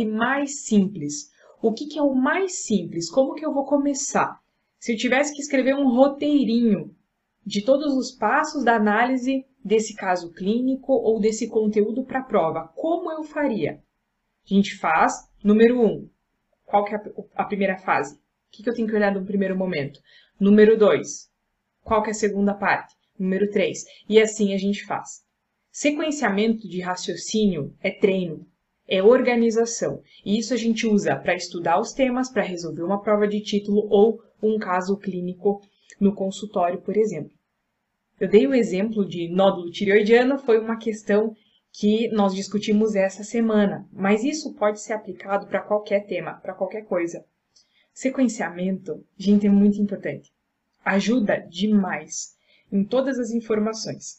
parte mais simples. O que é o mais simples? Como que eu vou começar? Se eu tivesse que escrever um roteirinho de todos os passos da análise desse caso clínico ou desse conteúdo para a prova, como eu faria? A gente faz, número 1, qual que é a primeira fase? O que eu tenho que olhar no primeiro momento? Número 2, qual que é a segunda parte? Número 3, e assim a gente faz. Sequenciamento de raciocínio é treino, é organização. E isso a gente usa para estudar os temas, para resolver uma prova de título ou um caso clínico no consultório, por exemplo. Eu dei o exemplo de nódulo tireoidiano, foi uma questão que nós discutimos essa semana, mas isso pode ser aplicado para qualquer tema, para qualquer coisa. Sequenciamento, gente, é muito importante. Ajuda demais em todas as informações.